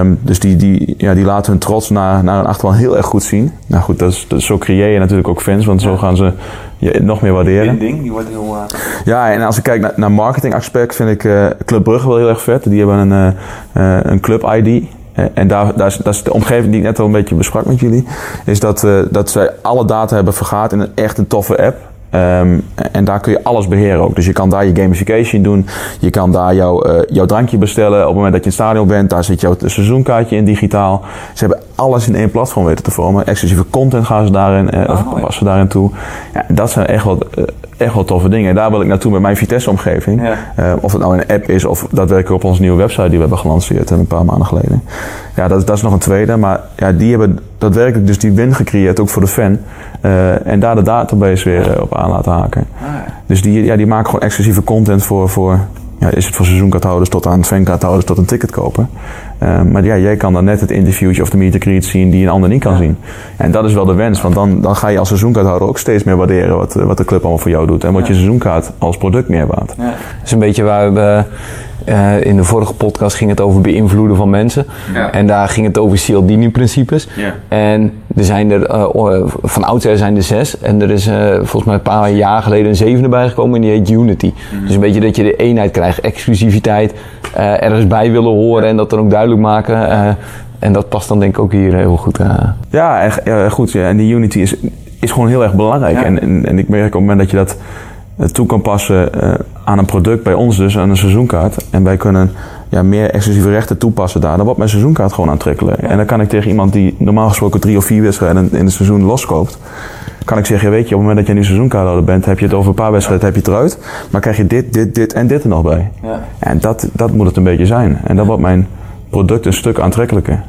Um, dus die, die, ja, die laten hun trots naar, naar hun achterban heel erg goed zien. Nou goed, dat is, dat is, zo creëer je natuurlijk ook fans, want ja. zo gaan ze je nog meer waarderen. Die ding, die wordt heel, uh... Ja, en als ik kijk naar, naar marketing aspect, vind ik uh, Club Brugge wel heel erg vet. Die hebben een, uh, uh, een Club I D. En daar, daar, is, daar is de omgeving die ik net al een beetje besprak met jullie, is dat, uh, dat zij alle data hebben vergaard in een, echt een toffe app. Um, en daar kun je alles beheren ook. Dus je kan daar je gamification doen. Je kan daar jou, uh, jouw drankje bestellen. Op het moment dat je in het stadion bent, daar zit jouw seizoenkaartje in digitaal. Ze hebben alles in één platform weten te vormen. Exclusieve content gaan ze daarin, uh, oh, of passen daarin toe. Ja, dat zijn echt wel, uh, echt wel toffe dingen. En daar wil ik naartoe met mijn Vitesse-omgeving. Ja. Uh, of het nou een app is of dat werken we op onze nieuwe website die we hebben gelanceerd een paar maanden geleden. Ja, dat, dat is nog een tweede. Maar ja, die hebben daadwerkelijk dus die win gecreëerd, ook voor de fan. Uh, en daar de database weer uh, op aan laten haken. Ah, ja. Dus die, ja, die maken gewoon exclusieve content voor, voor ja, is het voor seizoenkaarthouders tot aan fankaarthouders tot een ticketkoper. Uh, maar ja, jij kan dan net het interviewtje of de meet and greet zien die een ander niet kan ja. zien. En dat is wel de wens, want dan, dan ga je als seizoenkaarthouder ook steeds meer waarderen wat, wat de club allemaal voor jou doet. En wat ja. je seizoenkaart als product meer waard. Ja. Dat is een beetje waar we... Uh, in de vorige podcast ging het over beïnvloeden van mensen. Ja. En daar ging het over Cialdini-principes. Ja. En er zijn er, uh, van oudsher zijn er zes. En er is uh, volgens mij een paar jaar geleden een zevende bijgekomen. En die heet Unity. Mm-hmm. Dus een beetje dat je de eenheid krijgt. Exclusiviteit. Uh, ergens bij willen horen. Ja. En dat dan ook duidelijk maken. Uh, en dat past dan denk ik ook hier heel goed. Uh. Ja, echt, ja, goed. Ja. En die Unity is, is gewoon heel erg belangrijk. Ja. En, en, en ik merk op het moment dat je dat toe kan passen uh, aan een product, bij ons dus, aan een seizoenkaart. En wij kunnen ja, meer exclusieve rechten toepassen daar. Dan wordt mijn seizoenkaart gewoon aantrekkelijk. Ja. En dan kan ik tegen iemand die normaal gesproken drie of vier wedstrijden in het seizoen loskoopt, kan ik zeggen, ja, weet je, op het moment dat jij nu seizoenkaarthouder bent, heb je het over een paar wedstrijden, heb je het eruit. Maar krijg je dit, dit, dit en dit er nog bij. Ja. En dat, dat moet het een beetje zijn. En dat wordt mijn product een stuk aantrekkelijker.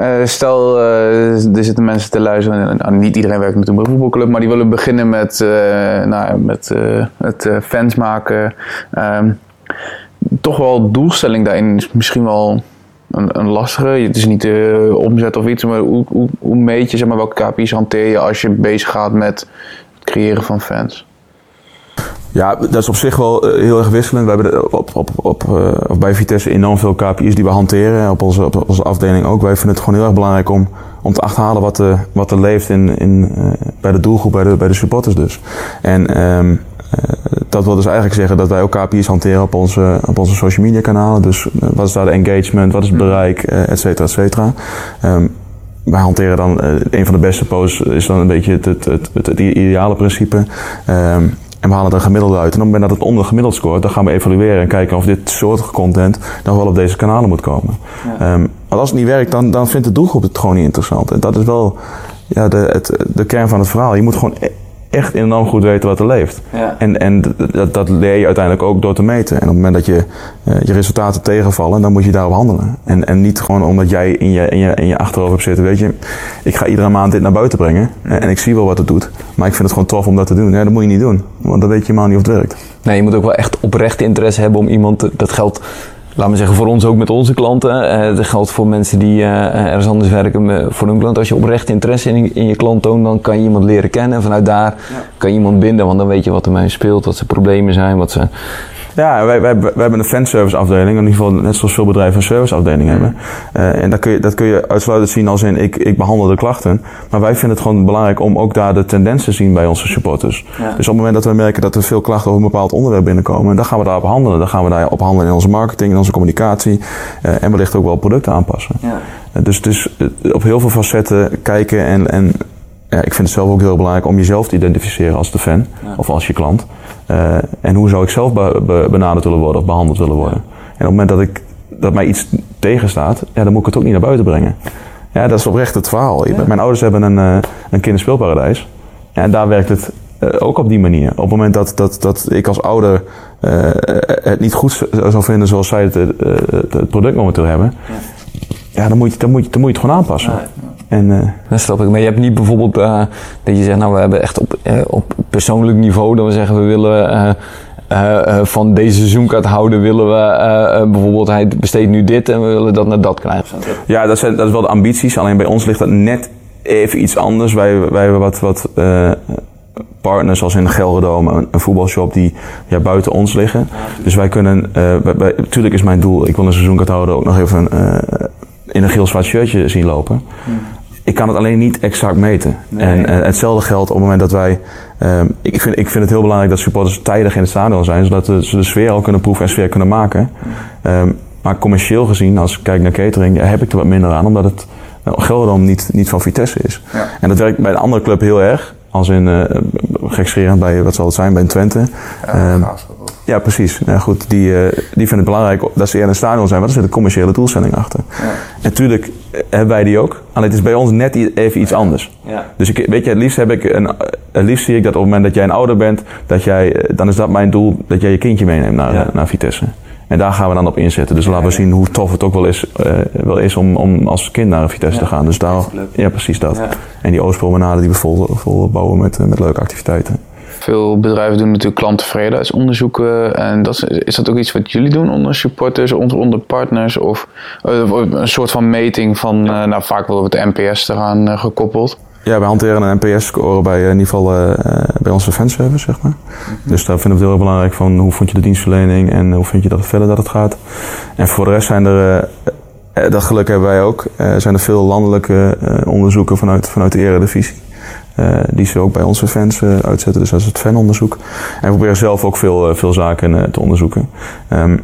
Uh, stel, uh, er zitten mensen te luisteren, en uh, niet iedereen werkt met een voetbalclub, maar die willen beginnen met, uh, nou, met uh, het uh, fans maken. Um, toch wel doelstelling daarin is misschien wel een, een lastige. Het is niet de uh, omzet of iets, maar hoe, hoe, hoe meet je, zeg maar, welke K P I's hanteer je als je bezig gaat met het creëren van fans? Ja, dat is op zich wel heel erg wisselend. We hebben op, op, op, op, bij Vitesse enorm veel K P I's die we hanteren. Op onze, op onze afdeling ook. Wij vinden het gewoon heel erg belangrijk om, om te achterhalen wat, de, wat er leeft in, in, bij de doelgroep, bij de, bij de supporters dus. En um, dat wil dus eigenlijk zeggen dat wij ook K P I's hanteren op onze, op onze social media kanalen. Dus wat is daar de engagement, wat is het bereik, et cetera, et cetera. Um, Wij hanteren dan, een van de beste posts is dan een beetje het, het, het, het, het ideale principe. Um, En we halen er een gemiddelde uit. En op het moment dat het onder gemiddeld scoort, dan gaan we evalueren en kijken of dit soort content nog wel op deze kanalen moet komen. Ja. Um, maar als het niet werkt, dan, dan vindt de doelgroep het gewoon niet interessant. En dat is wel ja, de, het, de kern van het verhaal. Je moet gewoon e- echt enorm goed weten wat er leeft. Ja. En, en dat, dat leer je uiteindelijk ook door te meten. En op het moment dat je uh, je resultaten tegenvallen, dan moet je daarop handelen. En, en niet gewoon omdat jij in je, in je, in je achterhoofd hebt zitten, weet je, ik ga iedere maand dit naar buiten brengen en ik zie wel wat het doet. Maar ik vind het gewoon tof om dat te doen. Ja, dat moet je niet doen, want dan weet je helemaal niet of het werkt. Nee, je moet ook wel echt oprecht interesse hebben om iemand, te, dat geldt, laat me zeggen, voor ons ook met onze klanten. Uh, dat geldt voor mensen die uh, ergens anders werken voor hun klant. Als je oprecht interesse in, in je klant toont, dan kan je iemand leren kennen. En vanuit daar ja. kan je iemand binden, want dan weet je wat ermee speelt, wat zijn problemen zijn, wat ze... Ja, wij, wij, wij hebben een fanservice afdeling. In ieder geval net zoals veel bedrijven een service afdeling hebben. Uh, en dat kun, je, dat kun je uitsluitend zien als in ik, ik behandel de klachten. Maar wij vinden het gewoon belangrijk om ook daar de tendens te zien bij onze supporters. Ja. Dus op het moment dat we merken dat er veel klachten over een bepaald onderwerp binnenkomen, dan gaan we daarop handelen. Dan gaan we daarop handelen in onze marketing, in onze communicatie. Uh, en wellicht ook wel producten aanpassen. Ja. Uh, dus dus uh, op heel veel facetten kijken en... en ja, ik vind het zelf ook heel belangrijk om jezelf te identificeren als de fan ja. of als je klant. Uh, en hoe zou ik zelf be- be- benaderd willen worden of behandeld willen worden? Ja. En op het moment dat, ik, dat mij iets tegenstaat, ja, dan moet ik het ook niet naar buiten brengen. Ja, dat is oprecht het verhaal. Ja. Mijn ouders hebben een, uh, een kinderspeelparadijs. En daar werkt het uh, ook op die manier. Op het moment dat, dat, dat ik als ouder uh, het niet goed zou vinden zoals zij het, uh, het product momenteel hebben, ja. Ja, dan, moet je, dan, moet je, dan moet je het gewoon aanpassen. Ja. En, uh, dat snap ik. Maar je hebt niet bijvoorbeeld uh, dat je zegt, nou we hebben echt op, uh, op persoonlijk niveau, dat we zeggen we willen uh, uh, uh, van deze seizoenkaarthouder willen we uh, uh, bijvoorbeeld hij besteedt nu dit en we willen dat naar dat krijgen. Ja, dat, zijn, dat is wel de ambities. Alleen bij ons ligt dat net even iets anders. Wij, wij hebben wat, wat uh, partners als in GelreDome, een, een voetbalshop die ja, buiten ons liggen. Dus wij kunnen, uh, bij, bij, natuurlijk is mijn doel, ik wil een seizoenkaarthouder ook nog even uh, in een geel-zwart shirtje zien lopen. Hmm. Ik kan het alleen niet exact meten. Nee. En, en hetzelfde geldt op het moment dat wij... Um, ik, vind, ik vind het heel belangrijk dat supporters tijdig in het stadion zijn, zodat ze de, de sfeer al kunnen proeven en sfeer kunnen maken. Um, maar commercieel gezien, als ik kijk naar catering, ja, heb ik er wat minder aan, omdat het nou, GelreDome niet, niet van Vitesse is. Ja. En dat werkt bij een andere club heel erg. Als in, uh, gekscherend bij, wat zal het zijn, bij een Twente. Ja, um, ja precies. Ja, goed, die, uh, die vinden het belangrijk dat ze in een stadion zijn, want er zit een commerciële doelstelling achter. Ja. Natuurlijk hebben wij die ook, alleen het is bij ons net even iets anders. Ja. Dus ik, weet je, het liefst, heb ik een, het liefst zie ik dat op het moment dat jij een ouder bent, dat jij, dan is dat mijn doel, dat jij je kindje meeneemt naar, ja. naar Vitesse. En daar gaan we dan op inzetten. Dus ja, laten we zien hoe tof het ook wel is, uh, wel is om, om als kind naar Vitesse ja, te gaan. Dus daar, ja, precies dat. Ja. En die Oostpromenade die we vol, vol bouwen met, met leuke activiteiten. Veel bedrijven doen natuurlijk klanttevredenheidsonderzoeken. En dat is, is dat ook iets wat jullie doen onder supporters, onder, onder partners? Of uh, een soort van meting van, uh, nou vaak wel met de N P S eraan uh, gekoppeld? Ja, wij hanteren een N P S-score bij, in ieder geval, uh, bij onze fanservice, zeg maar. Mm-hmm. Dus daar vinden we het heel belangrijk van hoe vond je de dienstverlening en hoe vind je dat verder dat het gaat. En voor de rest zijn er, uh, dat geluk hebben wij ook, uh, zijn er veel landelijke uh, onderzoeken vanuit, vanuit de Eredivisie. Uh, die ze ook bij onze fans uh, uitzetten, dus dat is het fanonderzoek. En we proberen zelf ook veel, uh, veel zaken uh, te onderzoeken. Um,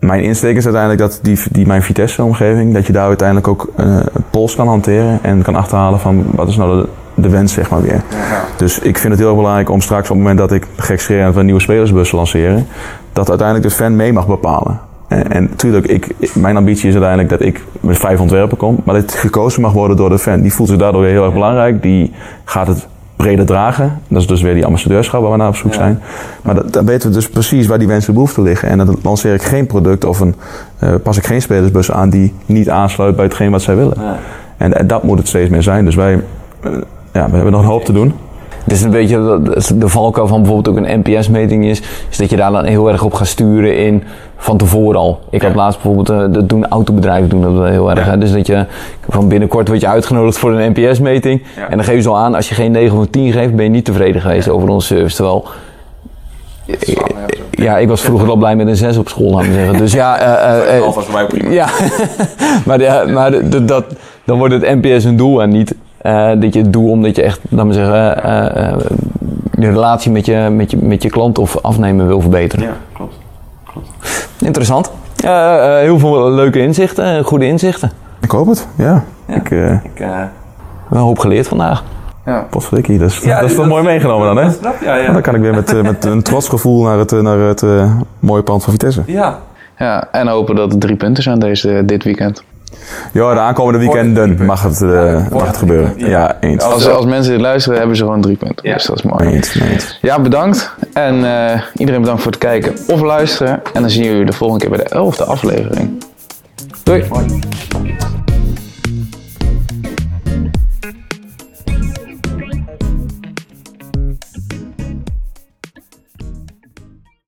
Mijn insteek is uiteindelijk dat die, die mijn Vitesse-omgeving, dat je daar uiteindelijk ook uh, pols kan hanteren en kan achterhalen van wat is nou de, de wens, zeg maar weer. Ja. Dus ik vind het heel belangrijk om straks op het moment dat ik gekscherend een nieuwe spelersbus lanceren, dat uiteindelijk de fan mee mag bepalen. En, en natuurlijk, ik, mijn ambitie is uiteindelijk dat ik met vijf ontwerpen kom, maar dat het gekozen mag worden door de fan. Die voelt zich daardoor weer heel erg belangrijk, die gaat het breder dragen. Dat is dus weer die ambassadeurschap waar we naar op zoek ja. zijn. Maar dat, dan weten we dus precies waar die wensen en behoeften liggen. En dan lanceer ik geen product of een, uh, pas ik geen spelersbus aan die niet aansluit bij hetgeen wat zij willen. Ja. En, en dat moet het steeds meer zijn. Dus wij uh, ja, we hebben nog een hoop te doen. Het is een beetje de valkuil van bijvoorbeeld ook een N P S-meting is, is dat je daar dan heel erg op gaat sturen in van tevoren al. Ik ja. had laatst bijvoorbeeld, dat doen autobedrijven doen dat heel erg. Ja. Hè? Dus dat je van binnenkort word je uitgenodigd voor een N P S-meting ja. en dan geven ze al aan, als je geen negen of tien geeft, ben je niet tevreden geweest ja. over onze service. Terwijl ja, ik was vroeger al blij met een zes op school, laat maar zeggen. Dus ja, uh, uh, dat was voor mij prima. Ja, maar, ja, maar dat, dat, dan wordt het N P S een doel en niet. Uh, dat je het doet omdat je echt, laten we zeggen, uh, uh, de relatie met je, met, je, met je klant of afnemer wil verbeteren. Ja, klopt. klopt. Interessant. Uh, uh, heel veel leuke inzichten, goede inzichten. Ik hoop het, ja. ja ik uh, ik uh, heb een hoop geleerd vandaag. Ja. Potverdikkie, dat is, ja, dat is toch dat, mooi meegenomen dat, dan, hè? Snap, ja, ja. Nou, dan kan ik weer met, met een trots gevoel naar het, naar het uh, mooie pand van Vitesse. Ja. ja, en hopen dat het drie punten zijn deze, dit weekend. Ja, de aankomende weekenden mag het, uh, ja, mag het gebeuren. Ja, ja eens. Als, als mensen dit luisteren, hebben ze gewoon drie punten. Ja. Dus dat is mooi. Eens, eens. Ja, bedankt. En uh, iedereen bedankt voor het kijken of luisteren. En dan zien jullie de volgende keer bij de elfde aflevering. Doei. Bye.